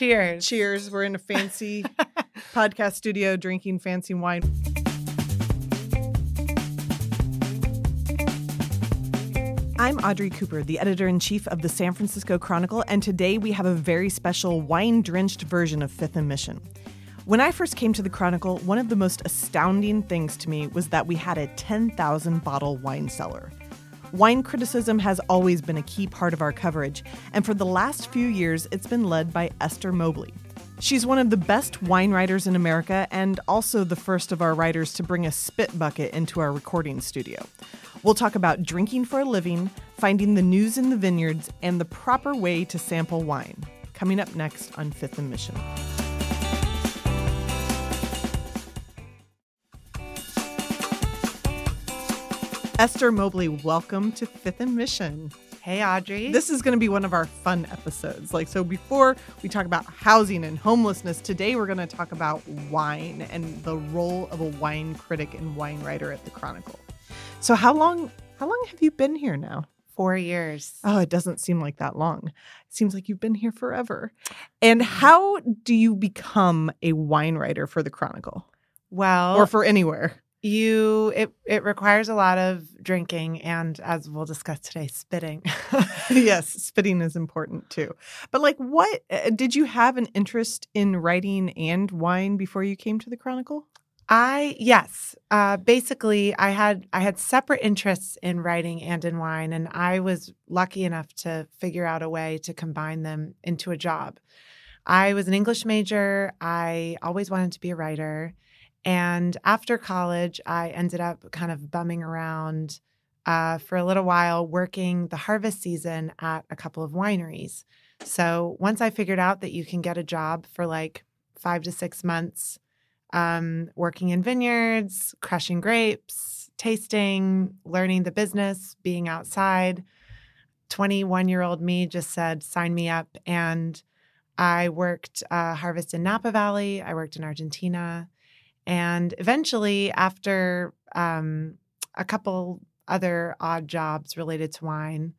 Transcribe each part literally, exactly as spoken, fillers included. Cheers. Cheers. We're in a fancy podcast studio drinking fancy wine. I'm Audrey Cooper, the editor-in-chief of the San Francisco Chronicle, and today we have a very special wine-drenched version of Fifth and Mission. When I first came to the Chronicle, one of the most astounding things to me was that we had a ten thousand bottle wine cellar. Wine criticism has always been a key part of our coverage, and for the last few years, it's been led by Esther Mobley. She's one of the best wine writers in America and also the first of our writers to bring a spit bucket into our recording studio. We'll talk about drinking for a living, finding the news in the vineyards, and the proper way to sample wine. Coming up next on Fifth and Mission. Esther Mobley, welcome to Fifth and Mission. Hey, Audrey. This is going to be one of our fun episodes. Like, so before we talk about housing and homelessness, today we're going to talk about wine and the role of a wine critic and wine writer at the Chronicle. So how long how long have you been here now? Four years. Oh, it doesn't seem like that long. It seems like you've been here forever. And how do you become a wine writer for the Chronicle? Well, or for anywhere? You it it requires a lot of drinking and, as we'll discuss today, spitting. Yes, spitting is important too. But like, what did you have an interest in writing and wine before you came to the Chronicle? I, yes, uh, basically I had, I had separate interests in writing and in wine, and I was lucky enough to figure out a way to combine them into a job. I was an English major. I always wanted to be a writer. And after college, I ended up kind of bumming around uh, for a little while working the harvest season at a couple of wineries. So once I figured out that you can get a job for like five to six months Um, working in vineyards, crushing grapes, tasting, learning the business, being outside, twenty-one-year-old me just said, sign me up. And I worked uh, harvest in Napa Valley. I worked in Argentina. And eventually, after um, a couple other odd jobs related to wine,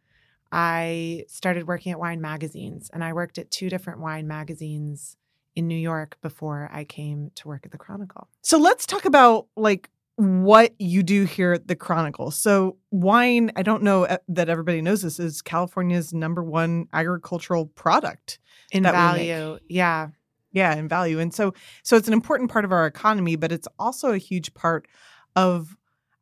I started working at wine magazines. And I worked at two different wine magazines in New York before I came to work at the Chronicle. So let's talk about like what you do here at the Chronicle. So wine, I don't know that everybody knows this, is California's number one agricultural product in value. Yeah. Yeah, in value. And so so it's an important part of our economy, but it's also a huge part of,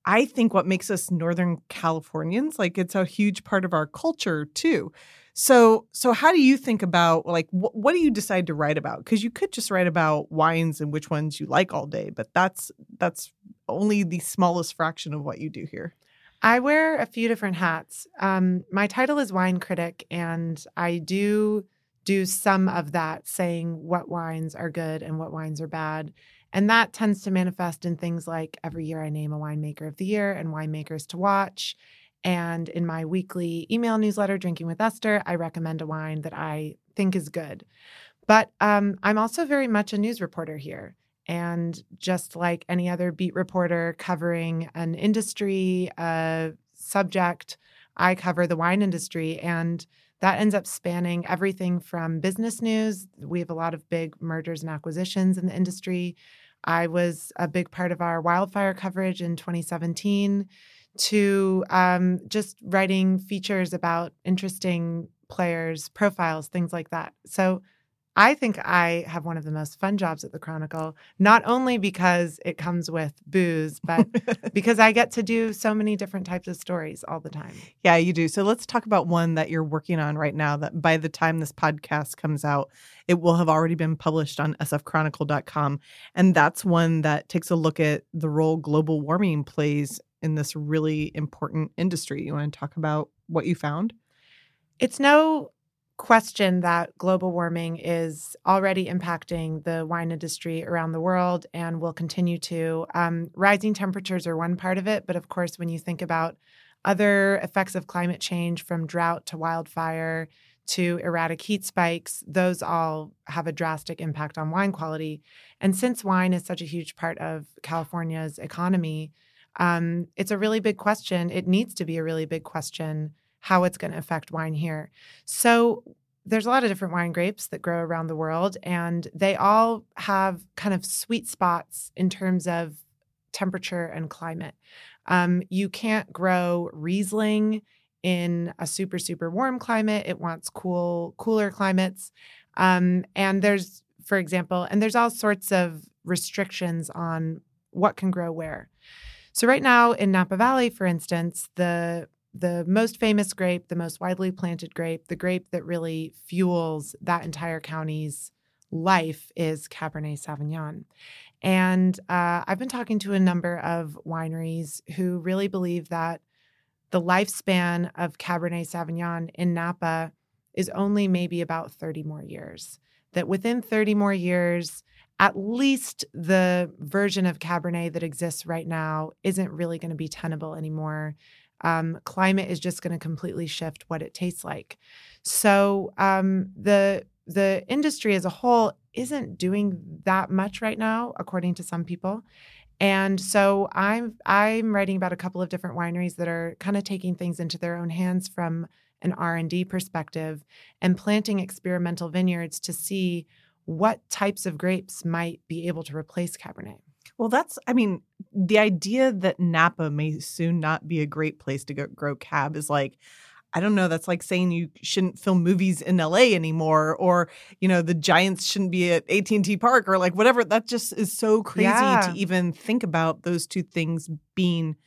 I think, what makes us Northern Californians. Like, it's a huge part of our culture too. So so how do you think about, like, wh- what do you decide to write about? Because you could just write about wines and which ones you like all day, but that's that's only the smallest fraction of what you do here. I wear a few different hats. Um, my title is wine critic, and I do do some of that, saying what wines are good and what wines are bad. And that tends to manifest in things like every year I name a winemaker of the year and winemakers to watch. And in my weekly email newsletter, Drinking with Esther, I recommend a wine that I think is good. But um, I'm also very much a news reporter here. And just like any other beat reporter covering an industry uh, subject, I cover the wine industry. And that ends up spanning everything from business news. We have a lot of big mergers and acquisitions in the industry. I was a big part of our wildfire coverage in twenty seventeen. To um, just writing features about interesting players, profiles, things like that. So I think I have one of the most fun jobs at the Chronicle, not only because it comes with booze, but because I get to do so many different types of stories all the time. Yeah, you do. So let's talk about one that you're working on right now that by the time this podcast comes out, it will have already been published on s f chronicle dot com. And that's one that takes a look at the role global warming plays in this really important industry. You want to talk about what you found? It's no question that global warming is already impacting the wine industry around the world and will continue to. Um, rising temperatures are one part of it, but of course, when you think about other effects of climate change, from drought to wildfire to erratic heat spikes, those all have a drastic impact on wine quality. And since wine is such a huge part of California's economy, Um, it's a really big question. It needs to be a really big question, how it's going to affect wine here. So There's a lot of different wine grapes that grow around the world, and they all have kind of sweet spots in terms of temperature and climate. Um, you can't grow Riesling in a super, super warm climate. It wants cool, cooler climates. Um, and there's, for example, and there's all sorts of restrictions on what can grow where. So right now in Napa Valley, for instance, the The most famous grape, the most widely planted grape, the grape that really fuels that entire county's life is Cabernet Sauvignon. And uh, I've been talking to a number of wineries who really believe that the lifespan of Cabernet Sauvignon in Napa is only maybe about thirty more years, that within thirty more years, at least the version of Cabernet that exists right now isn't really going to be tenable anymore. Um, climate is just going to completely shift what it tastes like. So um, the the industry as a whole isn't doing that much right now, according to some people. And so I'm I'm writing about a couple of different wineries that are kind of taking things into their own hands from an R and D perspective and planting experimental vineyards to see what types of grapes might be able to replace Cabernet. Well, that's, I mean, the idea that Napa may soon not be a great place to go, grow Cab is like, I don't know, that's like saying you shouldn't film movies in L A anymore, or, you know, the Giants shouldn't be at A T and T Park, or like whatever. That just is so crazy yeah. to even think about those two things being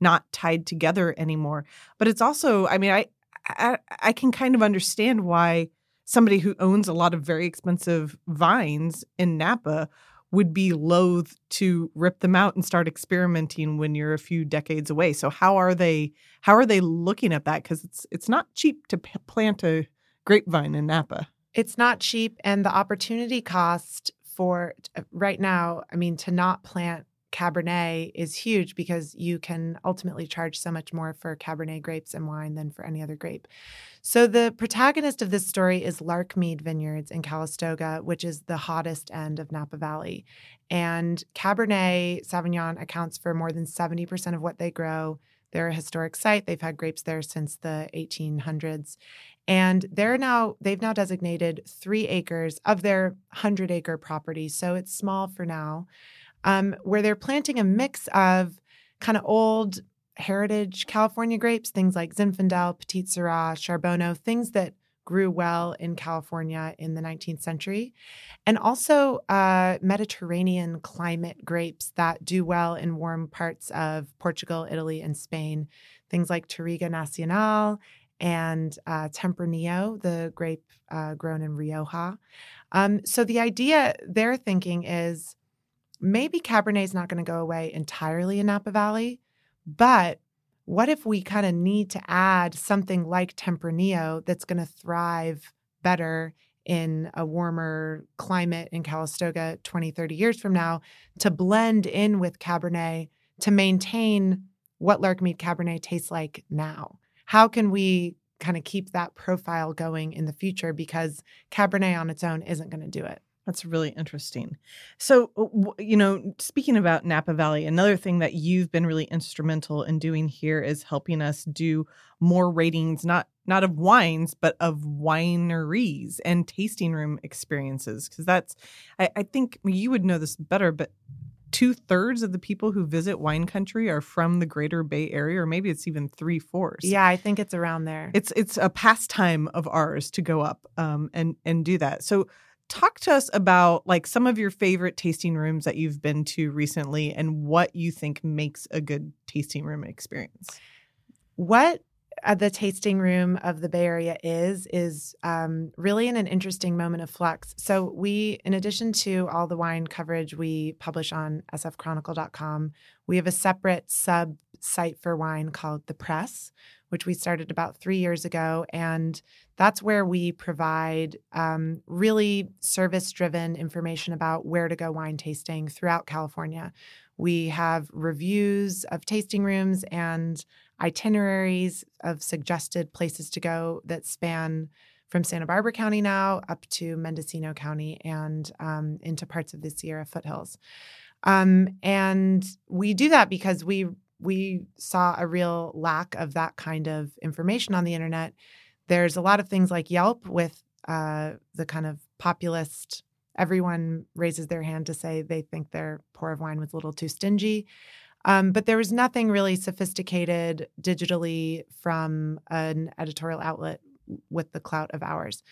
not tied together anymore. But it's also, I mean, I I, I can kind of understand why somebody who owns a lot of very expensive vines in Napa would be loath to rip them out and start experimenting when you're a few decades away. So how are they how are they looking at that? Because it's it's not cheap to p- plant a grapevine in Napa. It's not cheap. And the opportunity cost for uh, right now, I mean, to not plant Cabernet is huge because you can ultimately charge so much more for Cabernet grapes and wine than for any other grape. So the protagonist of this story is Larkmead Vineyards in Calistoga, which is the hottest end of Napa Valley. And Cabernet Sauvignon accounts for more than seventy percent of what they grow. They're a historic site. They've had grapes there since the eighteen hundreds. And they're now they've now designated three acres of their one hundred acre property. So it's small for now. Um, where they're planting a mix of kind of old heritage California grapes, things like Zinfandel, Petite Sirah, Charbono, things that grew well in California in the nineteenth century, and also uh, Mediterranean climate grapes that do well in warm parts of Portugal, Italy, and Spain, things like Touriga Nacional and uh, Tempranillo, the grape uh, grown in Rioja. Um, so the idea they're thinking is, maybe Cabernet's not going to go away entirely in Napa Valley, but what if we kind of need to add something like Tempranillo that's going to thrive better in a warmer climate in Calistoga twenty, thirty years from now to blend in with Cabernet to maintain what Larkmead Cabernet tastes like now? How can we kind of keep that profile going in the future? Because Cabernet on its own isn't going to do it. That's really interesting. So, you know, speaking about Napa Valley, another thing that you've been really instrumental in doing here is helping us do more ratings, not not of wines, but of wineries and tasting room experiences. Because that's, I, I think you would know this better, but two thirds of the people who visit wine country are from the greater Bay Area, or maybe it's even three-fourths. Yeah, I think it's around there. It's it's a pastime of ours to go up um, and and do that. So talk to us about like some of your favorite tasting rooms that you've been to recently and what you think makes a good tasting room experience. What uh, the tasting room of the Bay Area is, is um, really in an interesting moment of flux. So we, in addition to all the wine coverage we publish on s f chronicle dot com, we have a separate sub-site for wine called The Press, which we started about three years ago. And that's where we provide um, really service-driven information about where to go wine tasting throughout California. We have reviews of tasting rooms and itineraries of suggested places to go that span from Santa Barbara County now up to Mendocino County and um, into parts of the Sierra foothills. Um, and we do that because we We saw a real lack of that kind of information on the internet. There's a lot of things like Yelp with uh, the kind of populist, everyone raises their hand to say they think their pour of wine was a little too stingy. Um, but there was nothing really sophisticated digitally from an editorial outlet with the clout of ours.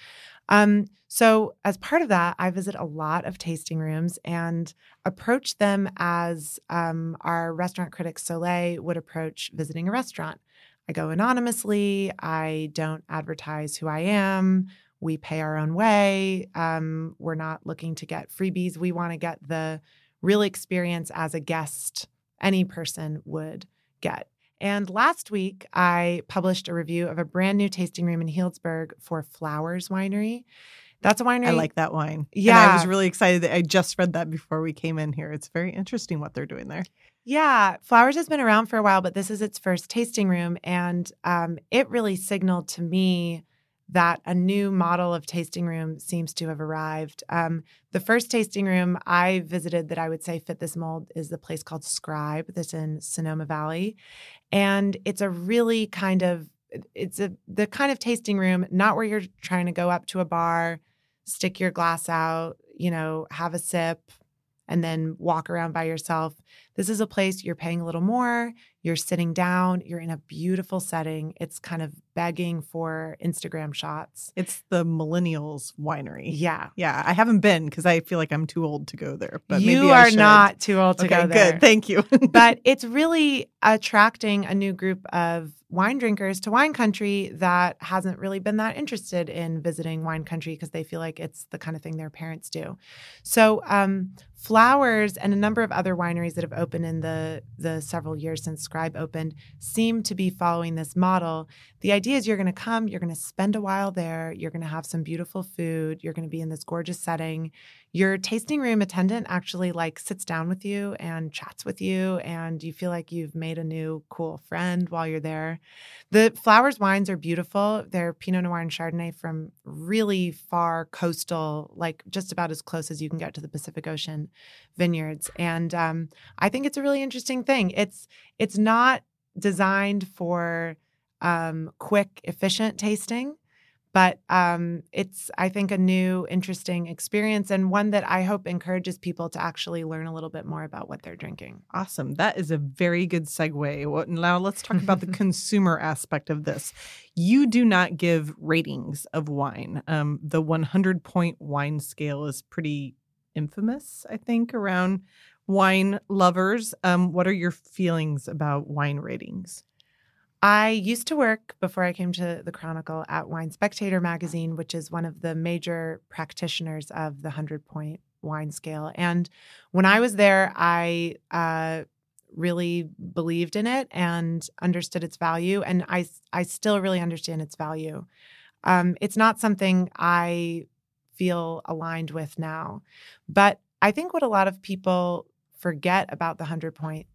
Um, so as part of that, I visit a lot of tasting rooms and approach them as um, our restaurant critic Soleil would approach visiting a restaurant. I go anonymously. I don't advertise who I am. We pay our own way. Um, we're not looking to get freebies. We want to get the real experience as a guest any person would get. And last week, I published a review of a brand new tasting room in Healdsburg for Flowers Winery. That's a winery. I like that wine. Yeah. And I was really excited that I just read that before we came in here. It's very interesting what they're doing there. Yeah. Flowers has been around for a while, but this is its first tasting room. And um, it really signaled to me that a new model of tasting room seems to have arrived. Um, the first tasting room I visited that I would say fit this mold is the place called Scribe that's in Sonoma Valley. And it's a really kind of, it's a the kind of tasting room, not where you're trying to go up to a bar, stick your glass out, you know, have a sip, and then walk around by yourself. This is a place you're paying a little more, you're sitting down, you're in a beautiful setting. It's kind of begging for Instagram shots. It's the millennials winery. Yeah. Yeah. I haven't been because I feel like I'm too old to go there. But you maybe I are should. Not too old to okay, go there. Okay, good. Thank you. But it's really attracting a new group of wine drinkers to wine country that hasn't really been that interested in visiting wine country because they feel like it's the kind of thing their parents do. So um, Flowers and a number of other wineries that have opened in the, the several years since Scribe opened seem to be following this model. The idea is you're going to come, you're going to spend a while there, you're going to have some beautiful food, you're going to be in this gorgeous setting. Your tasting room attendant actually like sits down with you and chats with you, and you feel like you've made a new cool friend while you're there. The Flowers wines are beautiful. They're Pinot Noir and Chardonnay from really far coastal, like just about as close as you can get to the Pacific Ocean vineyards. And um, I think it's a really interesting thing. It's it's not designed for um, quick, efficient tasting. But um, it's, I think, a new, interesting experience and one that I hope encourages people to actually learn a little bit more about what they're drinking. Awesome. That is a very good segue. Now let's talk about the consumer aspect of this. You do not give ratings of wine. Um, the one hundred point wine scale is pretty infamous, I think, around wine lovers. Um, what are your feelings about wine ratings? I used to work, before I came to the Chronicle, at Wine Spectator magazine, which is one of the major practitioners of the one hundred point wine scale. And when I was there, I uh, really believed in it and understood its value, and I, I still really understand its value. Um, it's not something I feel aligned with now. But I think what a lot of people forget about the one hundred point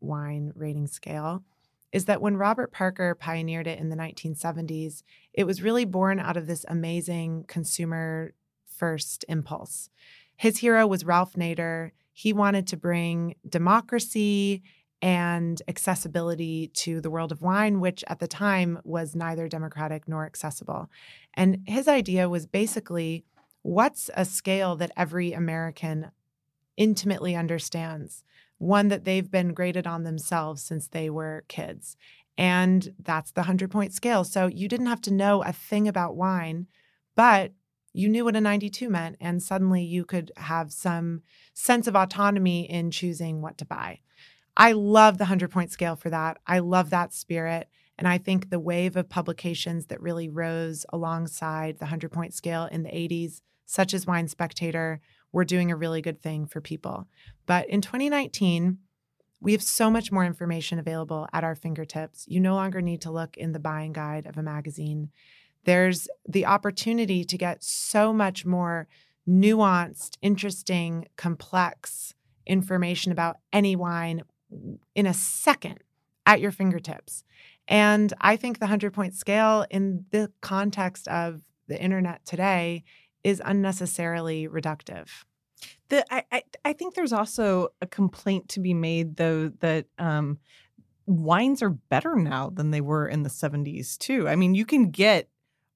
wine rating scale is that when Robert Parker pioneered it in the nineteen seventies, it was really born out of this amazing consumer-first impulse. His hero was Ralph Nader. He wanted to bring democracy and accessibility to the world of wine, which at the time was neither democratic nor accessible. And his idea was basically, what's a scale that every American intimately understands? One that they've been graded on themselves since they were kids. And that's the one hundred point scale. So you didn't have to know a thing about wine, but you knew what a ninety-two meant, and suddenly you could have some sense of autonomy in choosing what to buy. I love the one hundred point scale for that. I love that spirit. And I think the wave of publications that really rose alongside the one hundred point scale in the eighties, such as Wine Spectator, we're doing a really good thing for people. But in twenty nineteen, we have so much more information available at our fingertips. You no longer need to look in the buying guide of a magazine. There's the opportunity to get so much more nuanced, interesting, complex information about any wine in a second at your fingertips. And I think the one hundred point scale in the context of the internet today is unnecessarily reductive. The, I, I I think there's also a complaint to be made, though, that um, wines are better now than they were in the seventies, too. I mean, you can get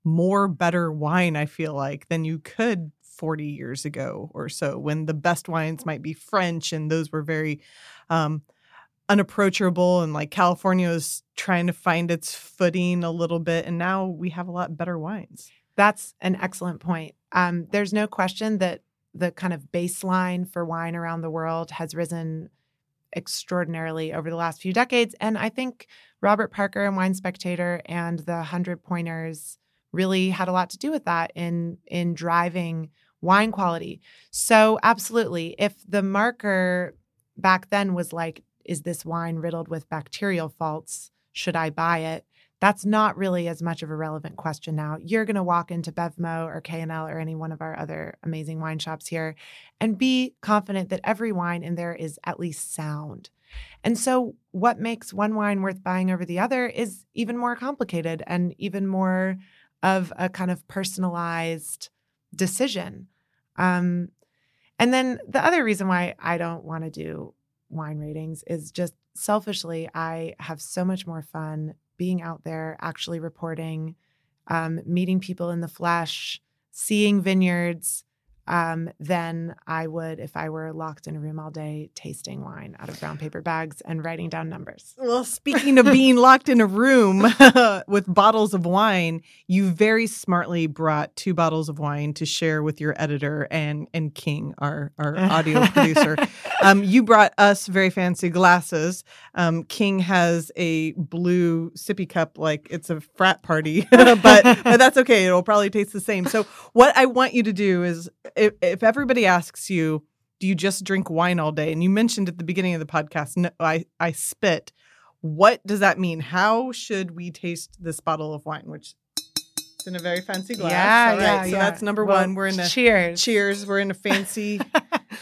more better wine, I feel like, than you could forty years ago or so, when the best wines might be French, and those were very um, unapproachable. And like California is trying to find its footing a little bit. And now we have a lot better wines. That's an excellent point. Um, there's no question that the kind of baseline for wine around the world has risen extraordinarily over the last few decades. And I think Robert Parker and Wine Spectator and the hundred pointers really had a lot to do with that in, in driving wine quality. So absolutely, if the marker back then was like, is this wine riddled with bacterial faults? Should I buy it? That's not really as much of a relevant question now. You're going to walk into BevMo or K and L or any one of our other amazing wine shops here and be confident that every wine in there is at least sound. And so what makes one wine worth buying over the other is even more complicated and even more of a kind of personalized decision. Um, and then the other reason why I don't want to do wine ratings is just selfishly, I have so much more fun being out there, actually reporting, um, meeting people in the flesh, seeing vineyards, um, than I would if I were locked in a room all day tasting wine out of brown paper bags and writing down numbers. Well, speaking of being locked in a room with bottles of wine, you very smartly brought two bottles of wine to share with your editor and and King, our, our audio producer. Um, you brought us very fancy glasses. Um, King has a blue sippy cup like it's a frat party, but, but that's okay. It'll probably taste the same. So what I want you to do is, If, if everybody asks you, do you just drink wine all day? And you mentioned at the beginning of the podcast, no, I, I spit. What does that mean? How should we taste this bottle of wine? Which it's in a very fancy glass. Yeah, all right. Yeah, so yeah. That's number well, one. We're in a cheers. Cheers. We're in a fancy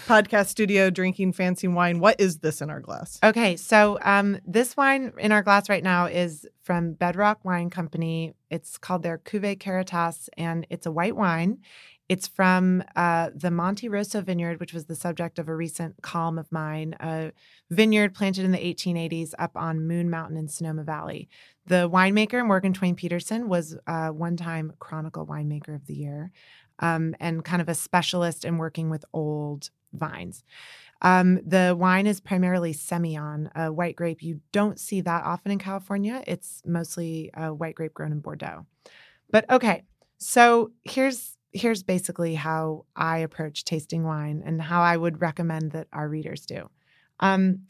podcast studio drinking fancy wine. What is this in our glass? Okay, so um, this wine in our glass right now is from Bedrock Wine Company. It's called their Cuvée Caritas, and it's a white wine. It's from uh, the Monte Rosso Vineyard, which was the subject of a recent column of mine, a vineyard planted in the eighteen eighties up on Moon Mountain in Sonoma Valley. The winemaker, Morgan Twain Peterson, was uh, one-time Chronicle Winemaker of the Year um, and kind of a specialist in working with old vines. Um, the wine is primarily Semillon, a white grape. You don't see that often in California. It's mostly a white grape grown in Bordeaux. But okay, so here's... Here's basically how I approach tasting wine and how I would recommend that our readers do. Um,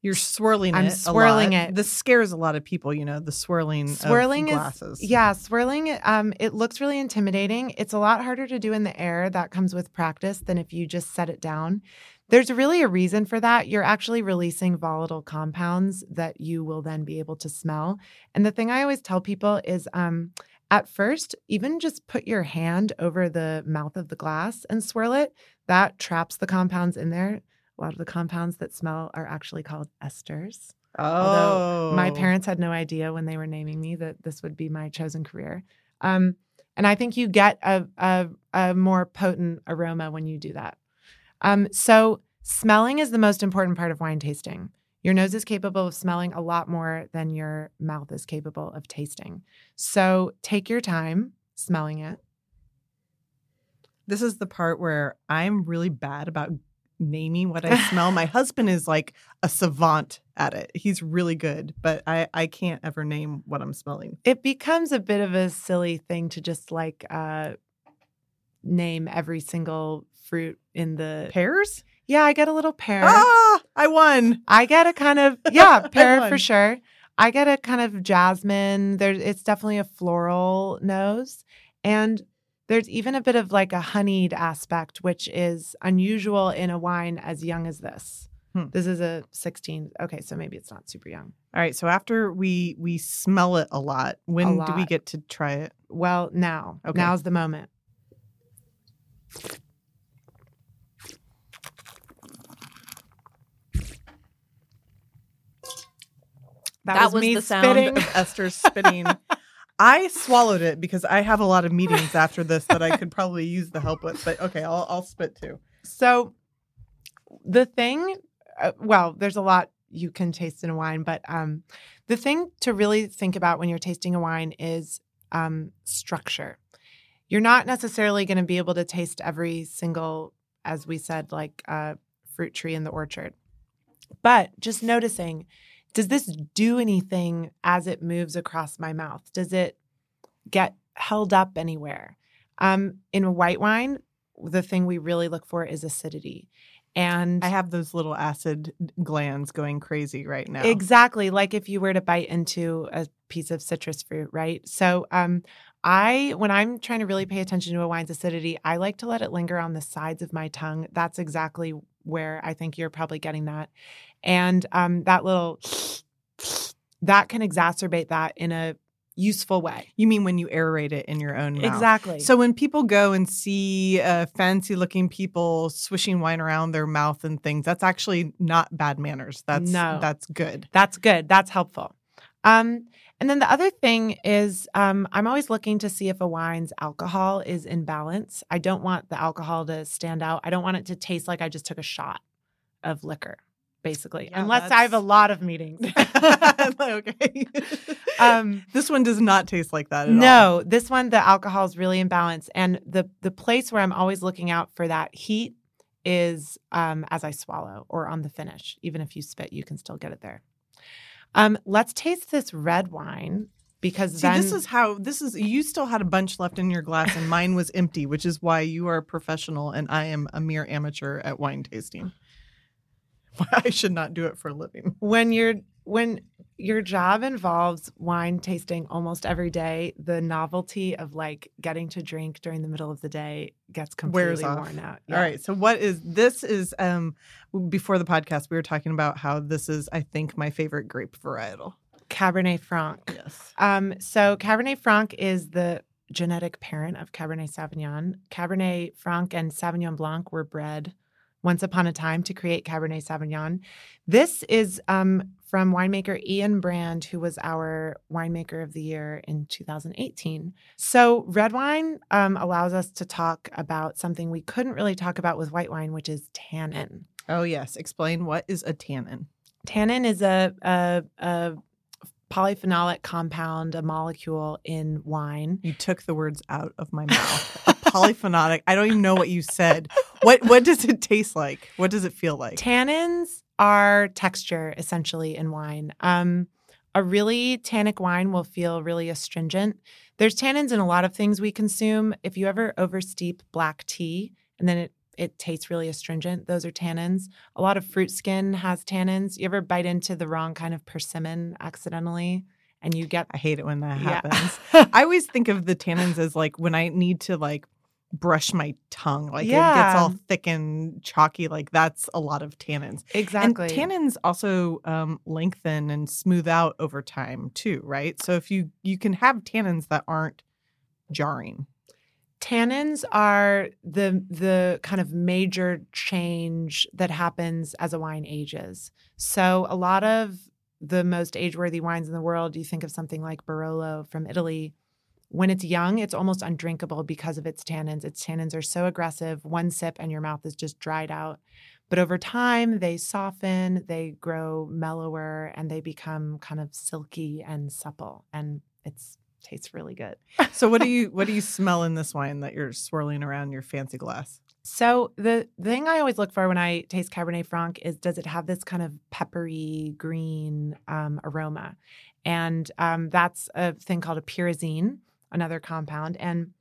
You're swirling I'm it. I'm swirling a lot. it. This scares a lot of people, you know, the swirling, swirling of glasses. Is, yeah, swirling, um, it looks really intimidating. It's a lot harder to do in the air. That comes with practice than if you just set it down. There's really a reason for that. You're actually releasing volatile compounds that you will then be able to smell. And the thing I always tell people is... Um, At first, even just put your hand over the mouth of the glass and swirl it. That traps the compounds in there. A lot of the compounds that smell are actually called esters. Oh. Although my parents had no idea when they were naming me that this would be my chosen career. Um, and I think you get a, a, a more potent aroma when you do that. Um, so smelling is the most important part of wine tasting. Your nose is capable of smelling a lot more than your mouth is capable of tasting. So take your time smelling it. This is the part where I'm really bad about naming what I smell. My husband is like a savant at it. He's really good, but I, I can't ever name what I'm smelling. It becomes a bit of a silly thing to just like uh, name every single fruit in the... Pears? Yeah, I get a little pear. Ah, I won. I get a kind of, yeah, pear for sure. I get a kind of jasmine. There, it's definitely a floral nose. And there's even a bit of like a honeyed aspect, which is unusual in a wine as young as this. Hmm. This is a sixteen. Okay, so maybe it's not super young. All right, so after we we smell it a lot, when a lot. do we get to try it? Well, now. Okay. Now's the moment. That, that was, was me the sound spitting. of Esther spitting. I swallowed it because I have a lot of meetings after this that I could probably use the help with. But okay, I'll, I'll spit too. So the thing, uh, well, there's a lot you can taste in a wine, but um, the thing to really think about when you're tasting a wine is um, structure. You're not necessarily going to be able to taste every single, as we said, like uh, fruit tree in the orchard. But just noticing, does this do anything as it moves across my mouth? Does it get held up anywhere? Um, in white wine, the thing we really look for is acidity. And I have those little acid glands going crazy right now. Exactly. Like if you were to bite into a piece of citrus fruit, right? So um, I, when I'm trying to really pay attention to a wine's acidity, I like to let it linger on the sides of my tongue. That's exactly where I think you're probably getting that. And um, that little, that can exacerbate that in a useful way. You mean when you aerate it in your own mouth? Exactly. So when people go and see uh, fancy looking people swishing wine around their mouth and things, that's actually not bad manners. That's no. That's good. That's good. That's helpful. Um, and then the other thing is um, I'm always looking to see if a wine's alcohol is in balance. I don't want the alcohol to stand out. I don't want it to taste like I just took a shot of liquor, basically, yeah, unless that's... I have a lot of meetings. Okay. Um, this one does not taste like that at no, all. No, this one, the alcohol is really in balance. And the, the place where I'm always looking out for that heat is um, as I swallow or on the finish. Even if you spit, you can still get it there. Um, let's taste this red wine because See, then... this is how, this is, you still had a bunch left in your glass and mine was empty, which is why you are a professional and I am a mere amateur at wine tasting. I should not do it for a living. When you're, when your job involves wine tasting almost every day, the novelty of like getting to drink during the middle of the day gets completely worn out. Yeah. All right. So what is, this is, um, before the podcast, we were talking about how this is, I think, my favorite grape varietal. Cabernet Franc. Yes. Um, so Cabernet Franc is the genetic parent of Cabernet Sauvignon. Cabernet Franc and Sauvignon Blanc were bred once upon a time to create Cabernet Sauvignon. This is um, from winemaker Ian Brand, who was our winemaker of the year in two thousand eighteen. So red wine um, allows us to talk about something we couldn't really talk about with white wine, which is tannin. Oh, yes. Explain, what is a tannin? Tannin is a, a, a polyphenolic compound, a molecule in wine. You took the words out of my mouth. A polyphenolic. I don't even know what you said. What what does it taste like? What does it feel like? Tannins are texture, essentially, in wine. Um, a really tannic wine will feel really astringent. There's tannins in a lot of things we consume. If you ever oversteep black tea and then it, it tastes really astringent, those are tannins. A lot of fruit skin has tannins. You ever bite into the wrong kind of persimmon accidentally? And you get... I hate it when that happens. Yeah. I always think of the tannins as like when I need to like brush my tongue. Like yeah. It gets all thick and chalky. Like that's a lot of tannins. Exactly. And tannins also um, lengthen and smooth out over time too, right? So if you, you can have tannins that aren't jarring. Tannins are the the kind of major change that happens as a wine ages. So a lot of the most age-worthy wines in the world, you think of something like Barolo from Italy. When it's young, it's almost undrinkable because of its tannins. Its tannins are so aggressive. One sip and your mouth is just dried out. But over time, they soften, they grow mellower, and they become kind of silky and supple. And it tastes really good. So what do you what do you smell in this wine that you're swirling around your fancy glass? So the, the thing I always look for when I taste Cabernet Franc is, does it have this kind of peppery green um, aroma? And um, that's a thing called a pyrazine, another compound. And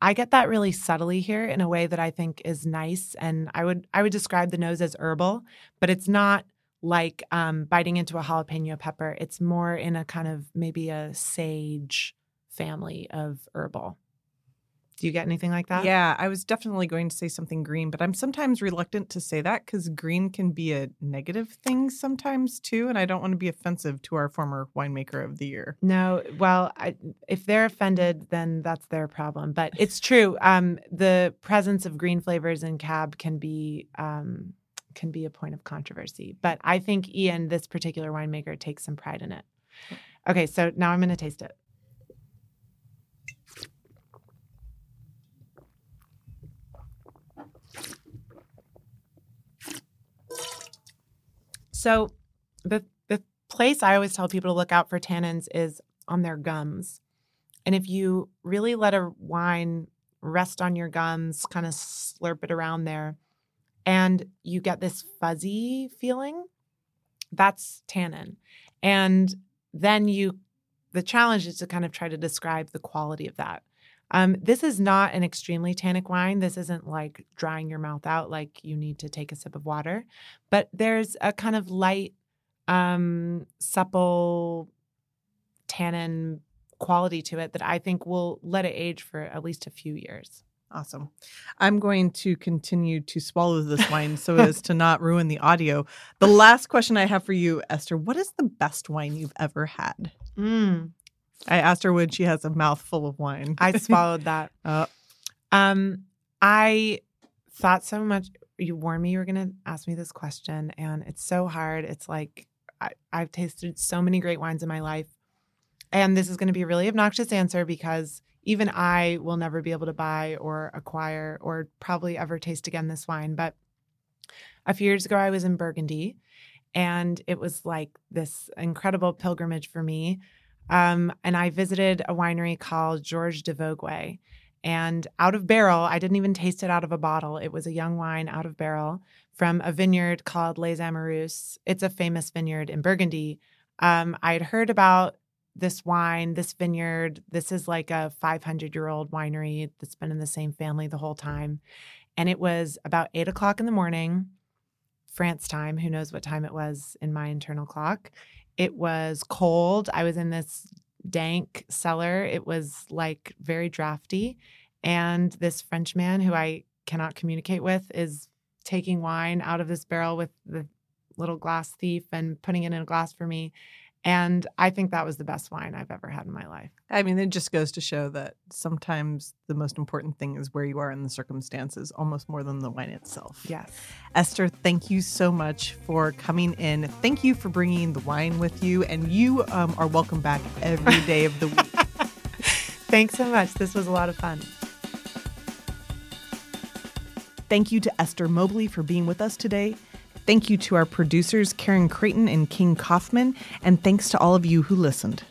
I get that really subtly here in a way that I think is nice. And I would I would describe the nose as herbal, but it's not like um, biting into a jalapeno pepper. It's more in a kind of maybe a sage family of herbal. Do you get anything like that? Yeah, I was definitely going to say something green, but I'm sometimes reluctant to say that because green can be a negative thing sometimes too, and I don't want to be offensive to our former winemaker of the year. No, well, I, if they're offended, then that's their problem. But it's true. Um, the presence of green flavors in Cab can be um, can be a point of controversy. But I think Ian, this particular winemaker, takes some pride in it. Okay, so now I'm going to taste it. So the the place I always tell people to look out for tannins is on their gums. And if you really let a wine rest on your gums, kind of slurp it around there, and you get this fuzzy feeling, that's tannin. And then you, the challenge is to kind of try to describe the quality of that. Um, this is not an extremely tannic wine. This isn't like drying your mouth out like you need to take a sip of water. But there's a kind of light, um, supple tannin quality to it that I think will let it age for at least a few years. Awesome. I'm going to continue to swallow this wine so as to not ruin the audio. The last question I have for you, Esther, what is the best wine you've ever had? Mm. I asked her when she has a mouthful of wine. I swallowed that. uh, um, I thought so much. You warned me you were going to ask me this question, and it's so hard. It's like I, I've tasted so many great wines in my life, and this is going to be a really obnoxious answer because even I will never be able to buy or acquire or probably ever taste again this wine. But a few years ago, I was in Burgundy, and it was like this incredible pilgrimage for me. Um, and I visited a winery called Georges de Vogué, and out of barrel, I didn't even taste it out of a bottle. It was a young wine out of barrel from a vineyard called Les Amoureux. It's a famous vineyard in Burgundy. Um, I had heard about this wine, this vineyard. This is like a five hundred year old winery that's been in the same family the whole time. And it was about eight o'clock in the morning, France time. Who knows what time it was in my internal clock. It was cold. I was in this dank cellar. It was like very drafty. And this French man who I cannot communicate with is taking wine out of this barrel with the little glass thief and putting it in a glass for me. And I think that was the best wine I've ever had in my life. I mean, it just goes to show that sometimes the most important thing is where you are in the circumstances, almost more than the wine itself. Yes. Esther, thank you so much for coming in. Thank you for bringing the wine with you. And you um, are welcome back every day of the week. Thanks so much. This was a lot of fun. Thank you to Esther Mobley for being with us today. Thank you to our producers, Karen Creighton and King Kaufman, and thanks to all of you who listened.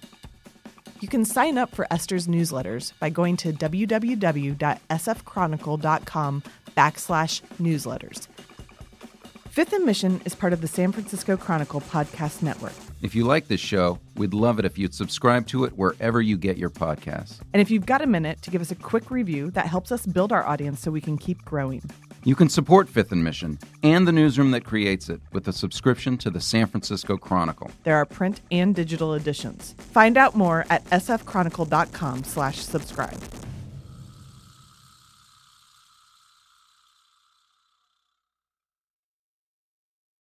You can sign up for Esther's newsletters by going to www.sfchronicle.com backslash newsletters. Fifth and Mission is part of the San Francisco Chronicle podcast network. If you like this show, we'd love it if you'd subscribe to it wherever you get your podcasts. And if you've got a minute to give us a quick review, that helps us build our audience so we can keep growing. You can support Fifth and Mission and the newsroom that creates it with a subscription to the San Francisco Chronicle. There are print and digital editions. Find out more at sfchronicle.com slash subscribe.